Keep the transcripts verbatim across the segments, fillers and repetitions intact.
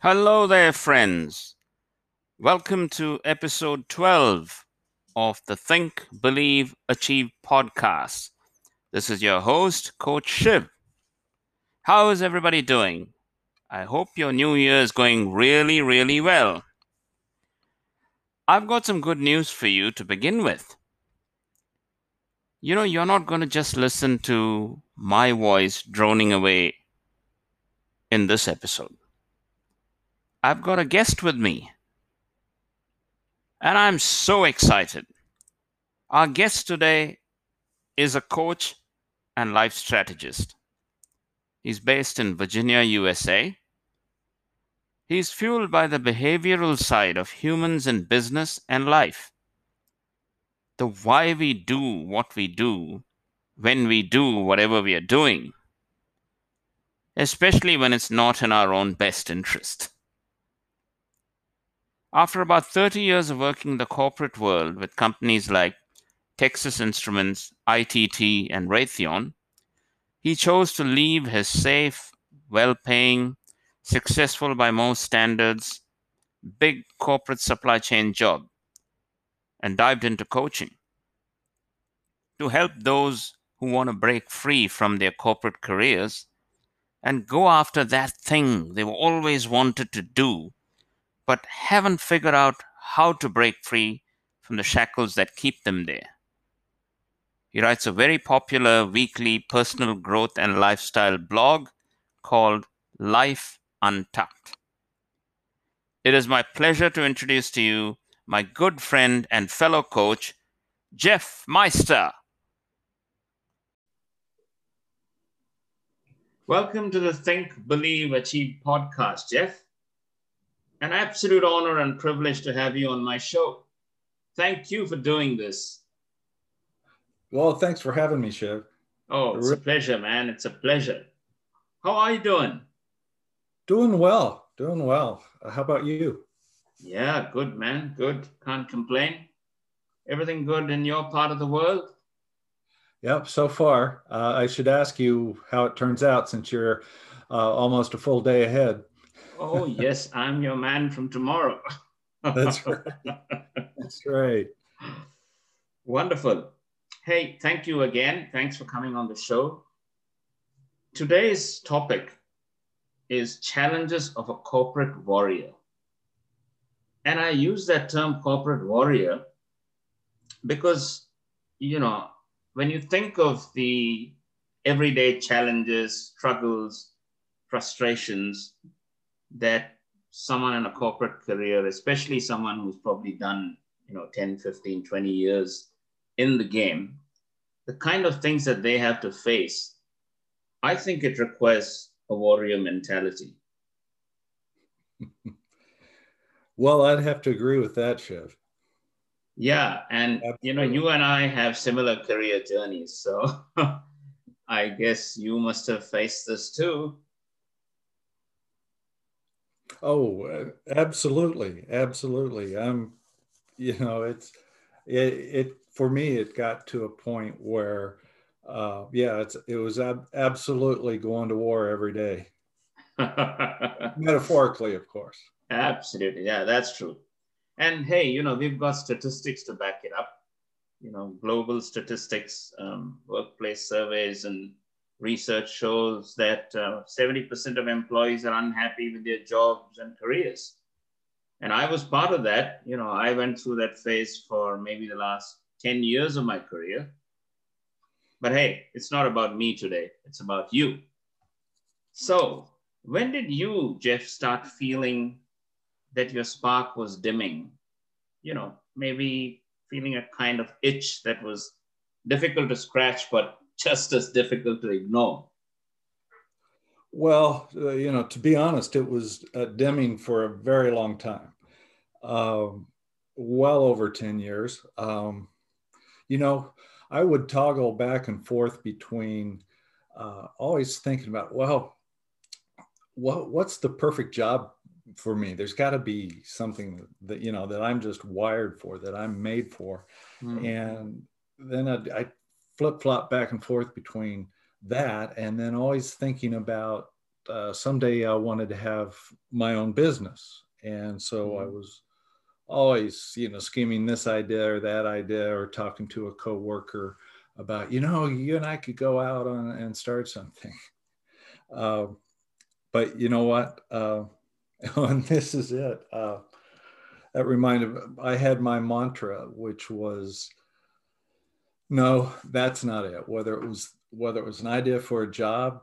Hello there, friends. Welcome to episode twelve of the Think, Believe, Achieve podcast. This is your host, Coach Shiv. How is everybody doing? I hope your new year is going really, really well. I've got some good news for you to begin with. You know, you're not going to just listen to my voice droning away in this episode. I've got a guest with me, and I'm so excited. Our guest today is a coach and life strategist. He's based in Virginia, U S A. He's fueled by the behavioral side of humans in business and life. The why we do what we do when we do whatever we are doing, especially when it's not in our own best interest. After about thirty years of working in the corporate world with companies like Texas Instruments, I T T, and Raytheon, he chose to leave his safe, well-paying, successful by most standards, big corporate supply chain job and dived into coaching to help those who want to break free from their corporate careers and go after that thing they've always wanted to do but haven't figured out how to break free from the shackles that keep them there. He writes a very popular weekly personal growth and lifestyle blog called Life Untucked. It is my pleasure to introduce to you my good friend and fellow coach, Jeff Meister. Welcome to the Think, Believe, Achieve podcast, Jeff. An absolute honor and privilege to have you on my show. Thank you for doing this. Well, thanks for having me, Shiv. Oh, it's a pleasure, man. It's a pleasure. How are you doing? Doing well. Doing well. How about you? Yeah, good, man. Good. Can't complain. Everything good in your part of the world? Yep, so far. Uh, I should ask you how it turns out since you're uh, almost a full day ahead. Oh, yes, I'm your man from tomorrow. That's right. That's right. Wonderful. Hey, thank you again. Thanks for coming on the show. Today's topic is challenges of a corporate warrior. And I use that term corporate warrior because, you know, when you think of the everyday challenges, struggles, frustrations, that someone in a corporate career, especially someone who's probably done, you know, ten, fifteen, twenty years in the game, the kind of things that they have to face, I think it requires a warrior mentality. Well, I'd have to agree with that, Shiv. Yeah. And, Absolutely. You know, you and I have similar career journeys. So I guess you must have faced this too. Oh, absolutely. Absolutely. Um, you know, it's, it, it, for me, it got to a point where, uh, yeah, it's, it was ab- absolutely going to war every day. Metaphorically, of course. Absolutely. Yeah, that's true. And hey, you know, we've got statistics to back it up, you know, global statistics, um, workplace surveys and research shows that uh, seventy percent of employees are unhappy with their jobs and careers. And I was part of that. You know, I went through that phase for maybe the last ten years of my career. But hey, it's not about me today. It's about you. So when did you, Jeff, start feeling that your spark was dimming? You know, maybe feeling a kind of itch that was difficult to scratch, but just as difficult to ignore? Well, uh, you know, to be honest, it was uh, dimming for a very long time, um, well over ten years. Um, you know, I would toggle back and forth between uh, always thinking about, well, what, what's the perfect job for me? There's got to be something that, you know, that I'm just wired for, that I'm made for. Mm-hmm. And then I'd, I flip-flop back and forth between that and then always thinking about uh, someday I wanted to have my own business. And so mm-hmm. I was always, you know, scheming this idea or that idea, or talking to a coworker about, you know, you and I could go out on, and start something. Uh, but you know what? Uh, and this is it. Uh, that reminded me, I had my mantra, which was, no, that's not it. Whether it was whether it was an idea for a job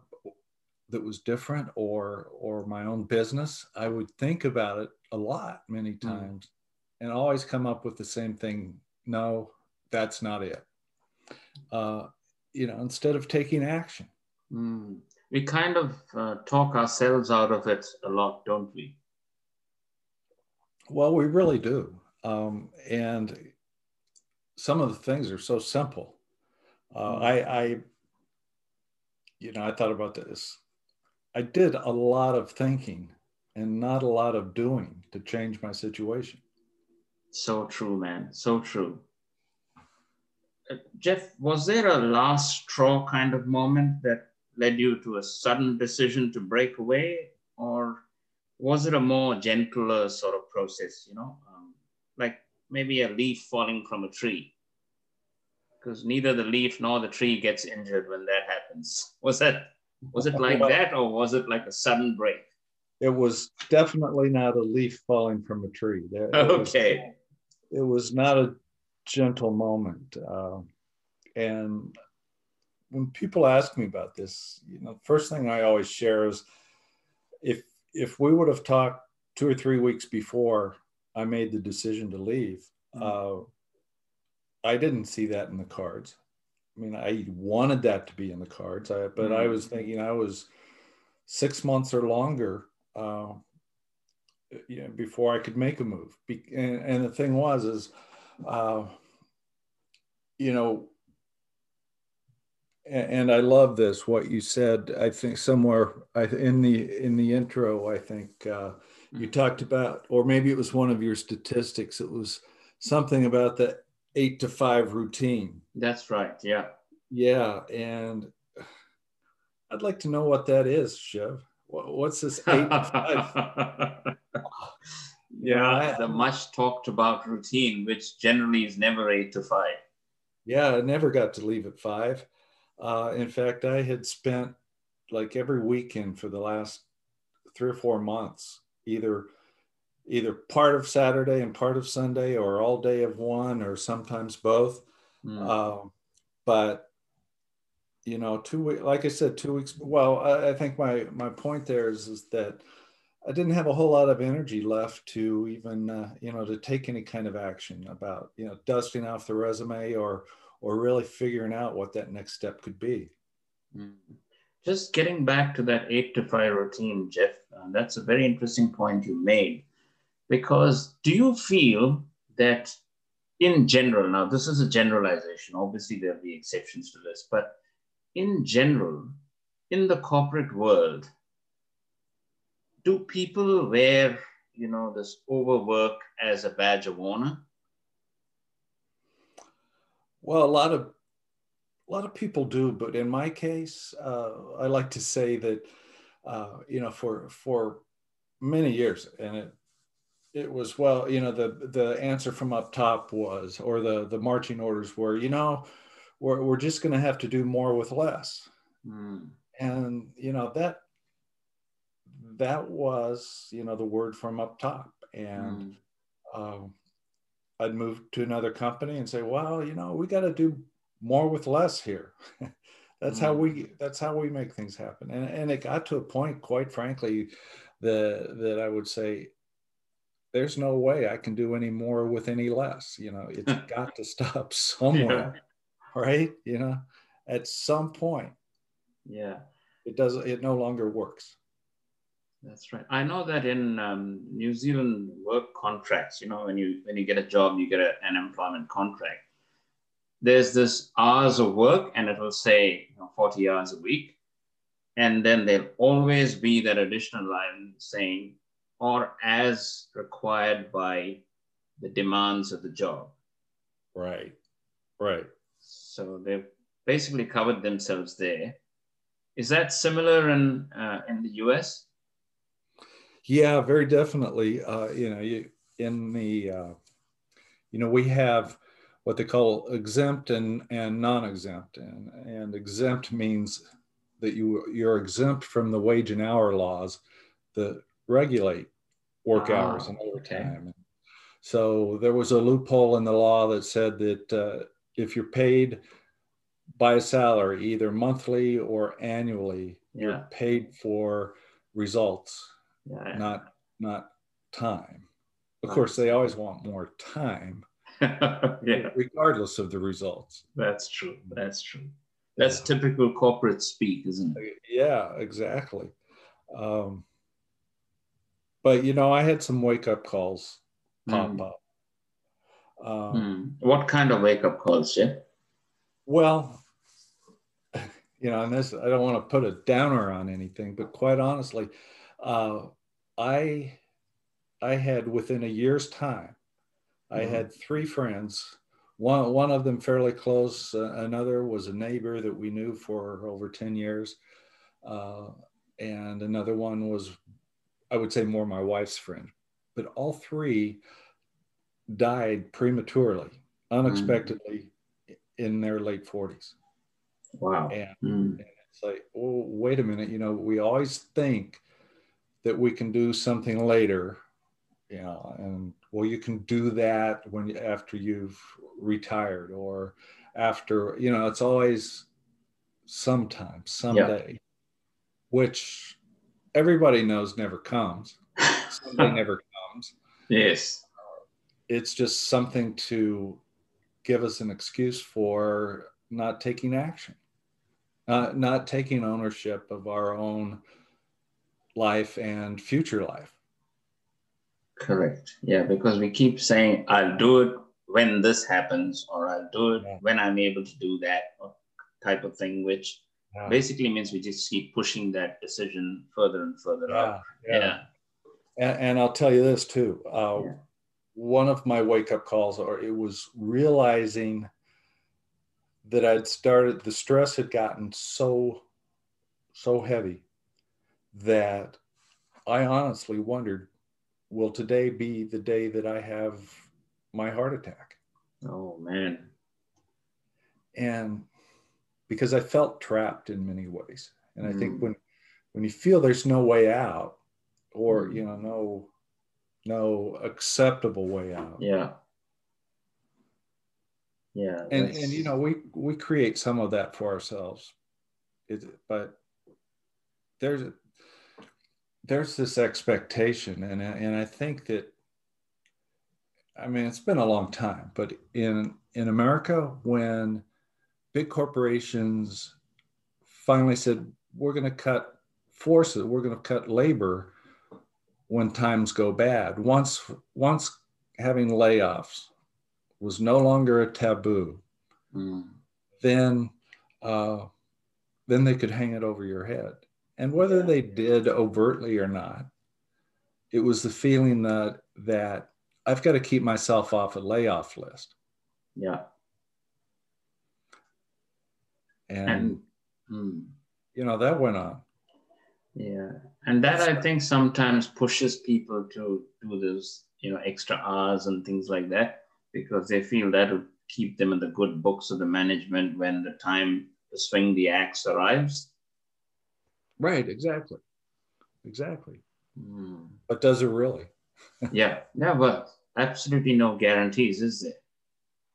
that was different or or my own business, I would think about it a lot, many times, mm-hmm. and always come up with the same thing. No, that's not it. Uh, you know, instead of taking action. Mm. We kind of uh, talk ourselves out of it a lot, don't we? Well, we really do. Um, and some of the things are so simple. Uh, I, I, you know, I thought about this. I did a lot of thinking and not a lot of doing to change my situation. So true, man. So true. Uh, Jeff, was there a last straw kind of moment that led you to a sudden decision to break away? Or was it a more gentler sort of process, you know, um, like maybe a leaf falling from a tree? Because neither the leaf nor the tree gets injured when that happens. Was that, was it like that, or was it like a sudden break? It was definitely not a leaf falling from a tree. There, it okay. Was, it was not a gentle moment. Uh, and when people ask me about this, you know, first thing I always share is, if if we would have talked two or three weeks before I made the decision to leave, mm-hmm. uh, I didn't see that in the cards. I mean, I wanted that to be in the cards, I, but mm-hmm. I was thinking I was six months or longer uh, you know, before I could make a move. Be- and, and the thing was, is, uh, you know, and I love this, what you said, I think somewhere in the in the intro, I think uh, you talked about, or maybe it was one of your statistics, it was something about the eight to five routine. That's right, yeah. Yeah, and I'd like to know what that is, Shiv. What's this eight to five? Yeah, the much talked about routine, which generally is never eight to five. Yeah, I never got to leave at five. Uh, in fact, I had spent like every weekend for the last three or four months, either either part of Saturday and part of Sunday, or all day of one, or sometimes both. Mm. Um, but you know, two weeks, like I said, two weeks. Well, I, I think my my point there is is that I didn't have a whole lot of energy left to even uh, you know to take any kind of action about you know dusting off the resume or. or really figuring out what that next step could be. Just getting back to that eight to five routine, Jeff, uh, that's a very interesting point you made, because do you feel that in general, now this is a generalization, obviously there'll be exceptions to this, but in general, in the corporate world, do people wear, you know, this overwork as a badge of honor? Well, a lot of a lot of people do, but in my case, uh, I like to say that uh, you know for for many years, and it it was well, you know, the the answer from up top was, or the the marching orders were, you know, we're we're just going to have to do more with less, mm. and you know that that was you know the word from up top, and. Mm. Um, I'd move to another company and say, well, you know, we got to do more with less here. that's mm. how we, that's how we make things happen. And, and it got to a point, quite frankly, the, that I would say, there's no way I can do any more with any less, you know, it's got to stop somewhere, yeah. right? You know, at some point, yeah, it doesn't, it no longer works. That's right. I know that in um, New Zealand work contracts, you know, when you when you get a job, you get a, an employment contract. There's this hours of work, and it'll say you know, forty hours a week, and then there'll always be that additional line saying, or as required by the demands of the job. Right. Right. So they've basically covered themselves there. Is that similar in uh, in the U S? Yeah, very definitely. Uh, you know, you, in the uh, you know, we have what they call exempt and and non-exempt, and and exempt means that you you're exempt from the wage and hour laws that regulate work ah, hours and overtime. Okay. So there was a loophole in the law that said that uh, if you're paid by a salary, either monthly or annually, yeah. you're paid for results, yeah. not not time. Of nice. course, they always want more time, yeah. regardless of the results. That's true. That's true. That's yeah. typical corporate speak, isn't it? Yeah, exactly. Um, but, you know, I had some wake-up calls pop mm. up. Um, mm. What kind of wake-up calls, Jeff? Yeah? Well, you know, and this, I don't want to put a downer on anything, but quite honestly, uh, I, I had within a year's time, I mm-hmm. had three friends, one, one of them fairly close. Uh, another was a neighbor that we knew for over ten years. Uh, and another one was, I would say more my wife's friend, but all three died prematurely, unexpectedly. Mm-hmm. in their late forties. Wow. And, mm. and it's like, oh, wait a minute. You know, we always think that we can do something later, you know, and well, you can do that when after you've retired or after, you know, it's always sometime, someday, yeah. which everybody knows never comes. Someday never comes. Yes. It's just something to give us an excuse for not taking action, not, not taking ownership of our own life and future life. Correct. Yeah, because we keep saying, I'll do it when this happens, or I'll do it yeah. when I'm able to do that type of thing, which yeah. basically means we just keep pushing that decision further and further yeah, up. Yeah. yeah. And, and I'll tell you this too. Uh, yeah. One of my wake-up calls, or it was realizing that I'd started, the stress had gotten so, so heavy that I honestly wondered, will today be the day that I have my heart attack? Oh, man. And because I felt trapped in many ways. And mm. I think when, when you feel there's no way out, or, mm. you know, no... no acceptable way out. Yeah. Yeah. And, and you know, we, we create some of that for ourselves, it, but there's, a, there's this expectation. And, and I think that, I mean, it's been a long time, but in, in America, when big corporations finally said, we're going to cut forces, we're going to cut labor when times go bad, once once having layoffs was no longer a taboo, mm. then uh, then they could hang it over your head. And whether yeah. they did overtly or not, it was the feeling that that I've got to keep myself off a layoff list. Yeah. And, and you know, that went on. Yeah. And that, I think, sometimes pushes people to do those, you know, extra hours and things like that, because they feel that'll keep them in the good books of the management when the time to swing the axe arrives. Right. Exactly. Exactly. Mm. But does it really? yeah. Yeah. But absolutely no guarantees, is there?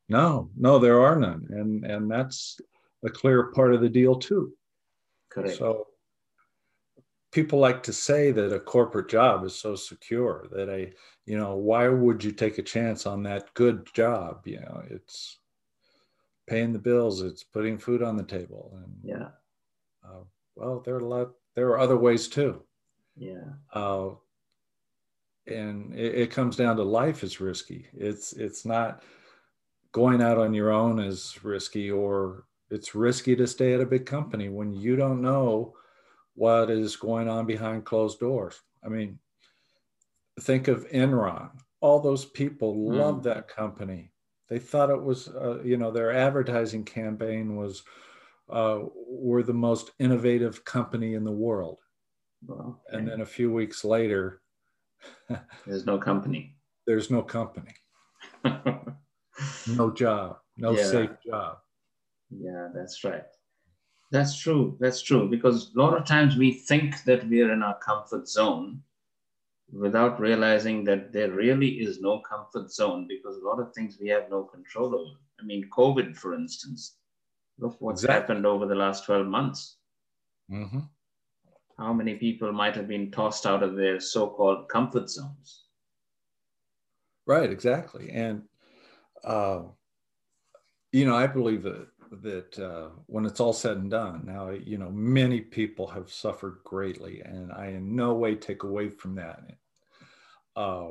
No, no, there are none. And, and that's a clear part of the deal too. Correct. So, people like to say that a corporate job is so secure that a, you know, why would you take a chance on that good job? You know, it's paying the bills, it's putting food on the table. And yeah. Uh, well, there are a lot, there are other ways too. Yeah. Uh, and it, it comes down to life is risky. It's, it's not going out on your own is risky, or it's risky to stay at a big company when you don't know what is going on behind closed doors. I mean, think of Enron. All those people mm. loved that company. They thought it was, uh, you know, their advertising campaign was uh, we're the most innovative company in the world. Well, okay. And then a few weeks later, there's no company. There's no company. No job, no yeah. safe job. Yeah, that's right. That's true. That's true. Because a lot of times we think that we're in our comfort zone without realizing that there really is no comfort zone, because a lot of things we have no control over. I mean, COVID, for instance, look what's exactly. happened over the last twelve months. Mm-hmm. How many people might have been tossed out of their so-called comfort zones? Right, exactly. And, uh, you know, I believe that that uh, when it's all said and done, now, you know, many people have suffered greatly, and I in no way take away from that. Uh,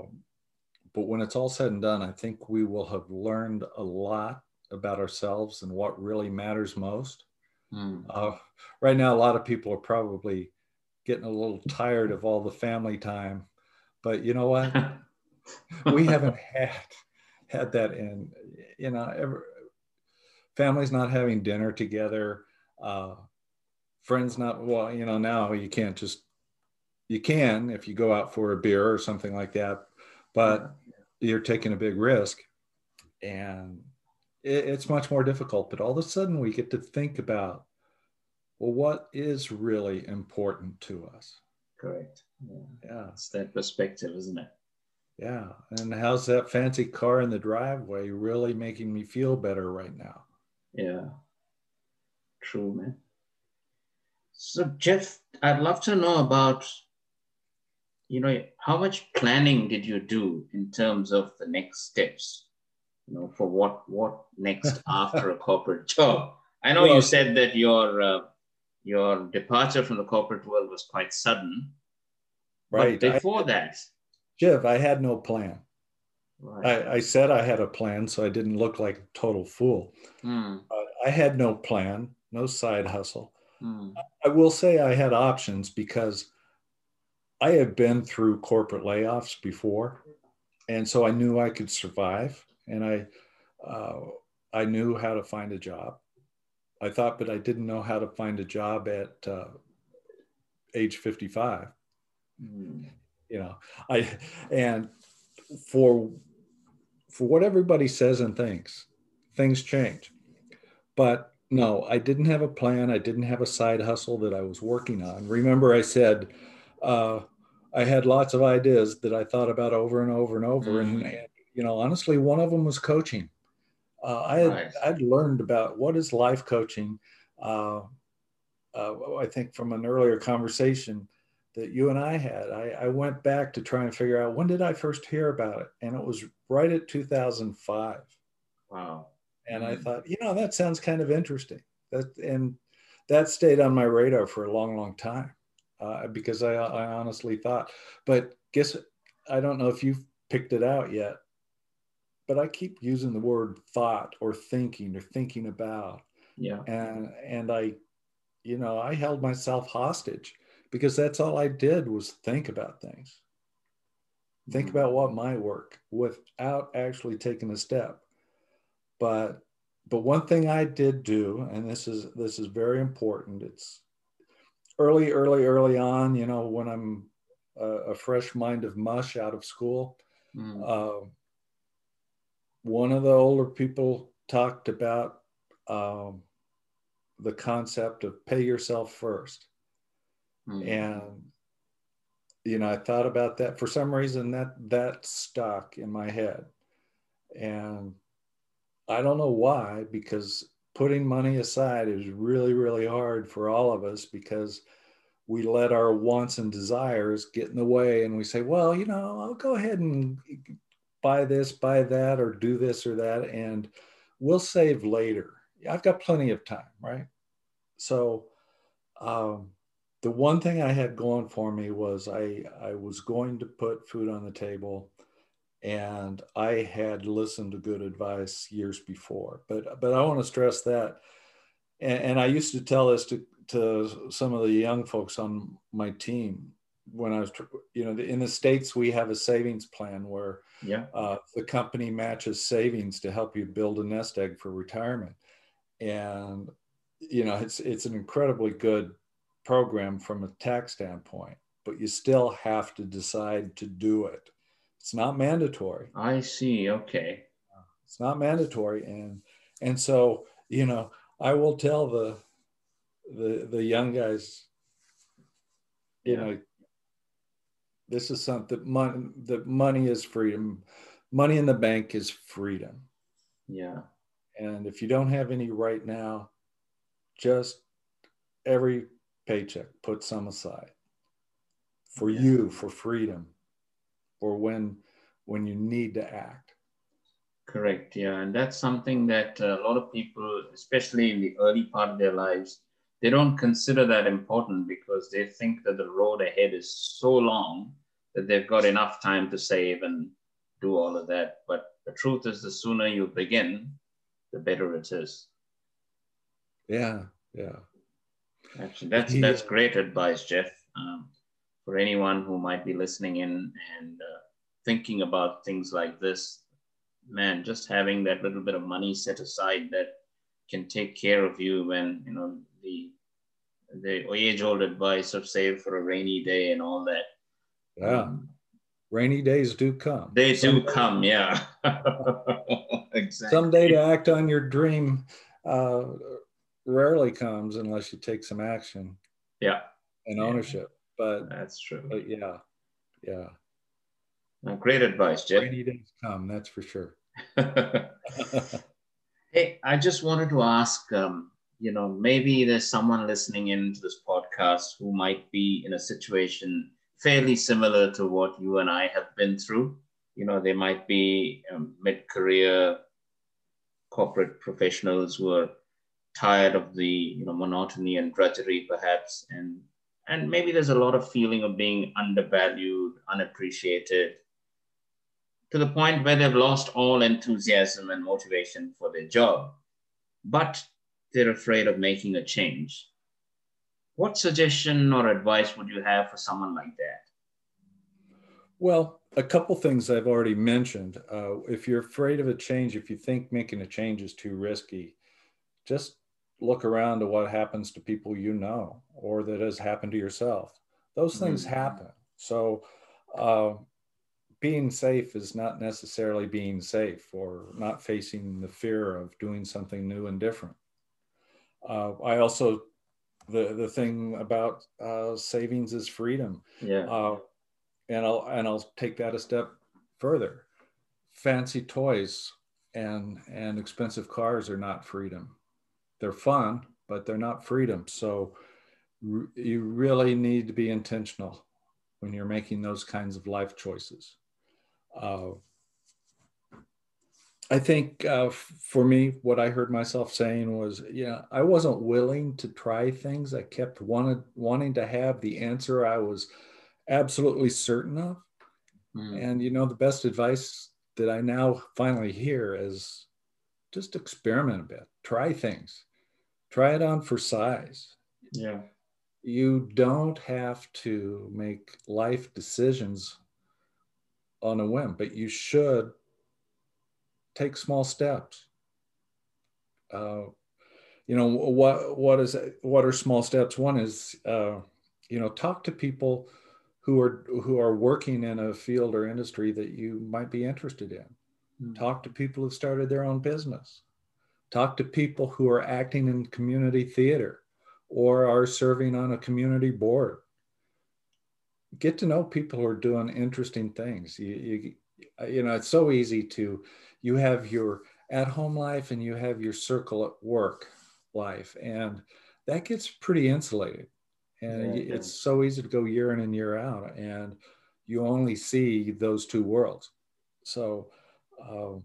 but when it's all said and done, I think we will have learned a lot about ourselves and what really matters most. Mm. Uh, right now, a lot of people are probably getting a little tired of all the family time, but you know what? We haven't had, had that in, you know, ever. Families not having dinner together, uh, friends not, well, you know, now you can't just, you can if you go out for a beer or something like that, but yeah. you're taking a big risk, and it, it's much more difficult. But all of a sudden we get to think about, well, what is really important to us? Correct. Yeah. yeah. It's that perspective, isn't it? Yeah. And how's that fancy car in the driveway really making me feel better right now? Yeah, true, man. So, Jeff, I'd love to know about, you know, how much planning did you do in terms of the next steps, you know, for what what next after a corporate job? I know well, you said that your uh, your departure from the corporate world was quite sudden. Right. But before I, that. Jeff, I had no plan. Right. I, I said I had a plan, so I didn't look like a total fool. Mm. Uh, I had no plan, no side hustle. Mm. I, I will say I had options, because I had been through corporate layoffs before, and so I knew I could survive, and I, uh, I knew how to find a job. I thought, but I didn't know how to find a job at uh, age fifty-five. Mm. You know, I and for. For what everybody says and thinks, things change. But no, I didn't have a plan. I didn't have a side hustle that I was working on. Remember, I said uh, I had lots of ideas that I thought about over and over and over. Mm-hmm. and, and, you know, honestly, one of them was coaching. Uh, I had, nice. I'd learned about what is life coaching. Uh, uh, I think from an earlier conversation that you and I had, I, I went back to try and figure out, when did I first hear about it? And it was right at two thousand five. Wow. And mm-hmm. I thought, you know, that sounds kind of interesting. That and that stayed on my radar for a long, long time, uh, because I, I honestly thought, but guess, I don't know if you've picked it out yet, but I keep using the word thought or thinking or thinking about. Yeah. And, and I, you know, I held myself hostage, because that's all I did was think about things. Think mm-hmm. about what might work without actually taking a step. But but one thing I did do, and this is this is very important. It's early, early, early on, you know, when I'm a, a fresh mind of mush out of school, mm-hmm. uh, one of the older people talked about um, the concept of pay yourself first. And, you know, I thought about that. For some reason, that that stuck in my head. And I don't know why, because putting money aside is really, really hard for all of us, because we let our wants and desires get in the way. And we say, well, you know, I'll go ahead and buy this, buy that, or do this or that, and we'll save later. I've got plenty of time, right? So, um, the one thing I had going for me was I, I was going to put food on the table, and I had listened to good advice years before. But but I want to stress that, and, and I used to tell this to, to some of the young folks on my team when I was, you know, in the States, we have a savings plan where yeah. uh, the company matches savings to help you build a nest egg for retirement. And you know, it's, it's an incredibly good program from a tax standpoint, but you still have to decide to do it. It's not mandatory. I see. Okay. It's not mandatory. And, and so, you know, I will tell the, the, the young guys, you yeah. know, this is something that money, that money is freedom. Money in the bank is freedom. Yeah. And if you don't have any right now, just every paycheck, put some aside for yeah. you, for freedom, or when, when you need to act. Correct. Yeah. And that's something that a lot of people, especially in the early part of their lives, they don't consider that important because they think that the road ahead is so long that they've got enough time to save and do all of that. But the truth is, the sooner you begin, the better it is. Yeah. Yeah. Actually, that's, yeah. that's great advice, Jeff, um, for anyone who might be listening in and uh, thinking about things like this. Man, just having that little bit of money set aside that can take care of you when, you know, the the age-old advice of save for a rainy day and all that. Yeah, um, rainy days do come. They do come, yeah. Exactly. Someday to act on your dream uh, rarely comes unless you take some action. Yeah. And ownership, yeah. but that's true. But yeah, yeah. Well, great advice, Jeff. Rainy days come, that's for sure. Hey, I just wanted to ask, um, you know, maybe there's someone listening into this podcast who might be in a situation fairly similar to what you and I have been through. You know, they might be um, mid-career corporate professionals who are tired of the, you know, monotony and drudgery perhaps. And, and maybe there's a lot of feeling of being undervalued, unappreciated, to the point where they've lost all enthusiasm and motivation for their job, but they're afraid of making a change. What suggestion or advice would you have for someone like that? Well, a couple things I've already mentioned. Uh, if you're afraid of a change, if you think making a change is too risky, just look around to what happens to people you know, or that has happened to yourself. Those mm-hmm. things happen. So, uh, being safe is not necessarily being safe or not facing the fear of doing something new and different. Uh, I also, the, the thing about uh, savings is freedom. Yeah. Uh, and, I'll, and I'll take that a step further. Fancy toys and, and expensive cars are not freedom. They're fun, but they're not freedom. So r- you really need to be intentional when you're making those kinds of life choices. Uh, I think uh, f- for me, what I heard myself saying was, yeah, I wasn't willing to try things. I kept wanted, wanting to have the answer I was absolutely certain of. Mm. And, you know, the best advice that I now finally hear is just experiment a bit, try things, try it on for size. Yeah. You don't have to make life decisions on a whim, but you should take small steps. Uh, you know, what what is what are small steps? One is, uh, you know, talk to people who are who are working in a field or industry that you might be interested in. Mm-hmm. Talk to people who've started their own business. Talk to people who are acting in community theater or are serving on a community board. Get to know people who are doing interesting things. You, you, you know, it's so easy to, you have your at-home life and you have your circle at work life, and that gets pretty insulated. And yeah, it's yeah. so easy to go year in and year out, and you only see those two worlds. So, um,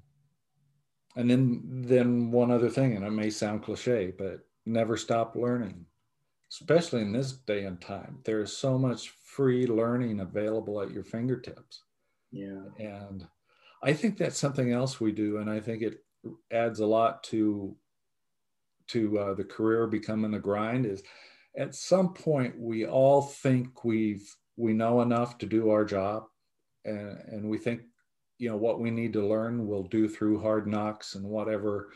and then, then one other thing, and it may sound cliche, but never stop learning. Especially in this day and time, there is so much free learning available at your fingertips. Yeah. And I think that's something else we do. And I think it adds a lot to, to uh, the career becoming the grind is at some point we all think we've, we know enough to do our job. And, and we think, you know, what we need to learn, we'll do through hard knocks and whatever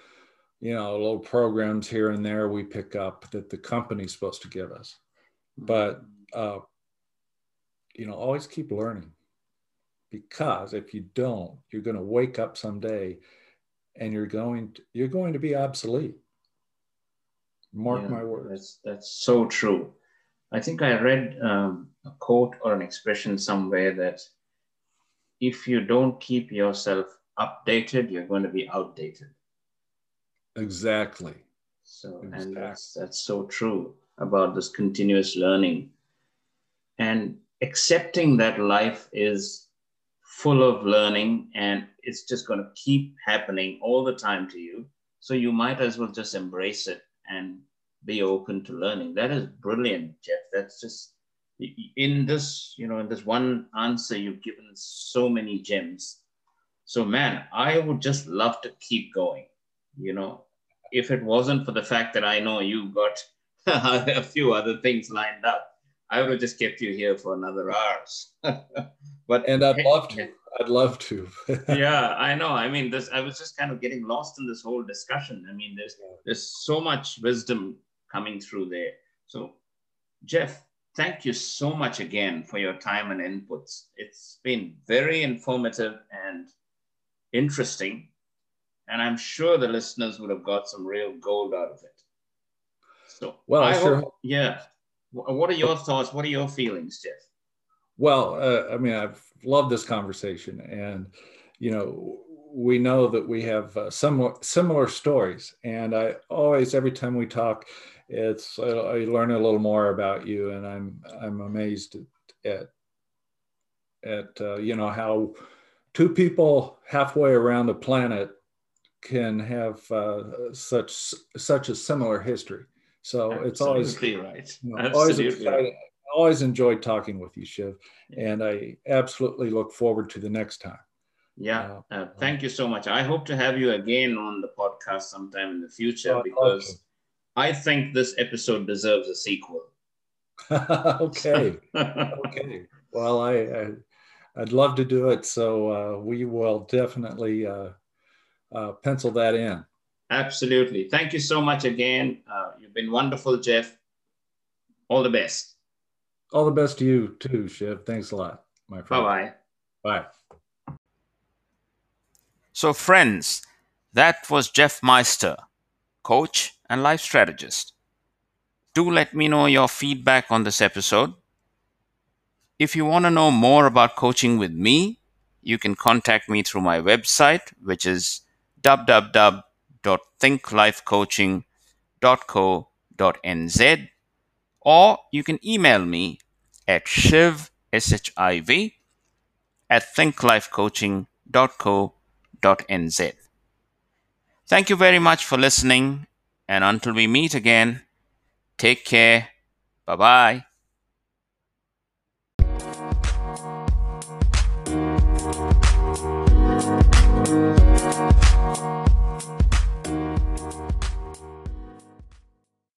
you know, little programs here and there we pick up that the company's supposed to give us. But, uh, you know, always keep learning, because if you don't, you're going to wake up someday and you're going to, you're going to be obsolete. Mark yeah, my words. That's, that's so true. I think I read um, a quote or an expression somewhere that if you don't keep yourself updated, you're going to be outdated. Exactly. So, exactly. and that's, that's so true about this continuous learning and accepting that life is full of learning and it's just going to keep happening all the time to you. So you might as well just embrace it and be open to learning. That is brilliant, Jeff. That's just in this, you know, in this one answer, you've given so many gems. So man, I would just love to keep going. You know, if it wasn't for the fact that I know you got a few other things lined up, I would have just kept you here for another hours. But and I'd love to. I'd love to. Yeah, I know. I mean, this. I was just kind of getting lost in this whole discussion. I mean, there's there's so much wisdom coming through there. So, Jeff, thank you so much again for your time and inputs. It's been very informative and interesting. And I'm sure the listeners would have got some real gold out of it. So, well, I sure. Hope, yeah. What are your thoughts? What are your feelings, Jeff? Well, uh, I mean, I've loved this conversation, and you know, we know that we have uh, similar similar stories. And I always, every time we talk, it's uh, I learn a little more about you, and I'm I'm amazed at at uh, you know, how two people halfway around the planet can have uh, such such a similar history. So Absolutely it's always right. You know, always exciting. I always enjoyed talking with you, Shiv, yeah. and I absolutely look forward to the next time. Yeah, uh, uh, thank you so much. I hope to have you again on the podcast sometime in the future, oh, because okay. I think this episode deserves a sequel. Okay. Okay. Well, I, I I'd love to do it. So uh, we will definitely. Uh, Uh, pencil that in. Absolutely. Thank you so much again. Uh, you've been wonderful, Jeff. All the best. All the best to you too, Shiv. Thanks a lot, my friend. Bye-bye. Bye. So friends, that was Jeff Meister, coach and life strategist. Do let me know your feedback on this episode. If you want to know more about coaching with me, you can contact me through my website, which is w w w dot think life coaching dot co dot n z, or you can email me at shiv, S H I V, at think life coaching dot co dot n z. Thank you very much for listening, and until we meet again, take care. Bye-bye.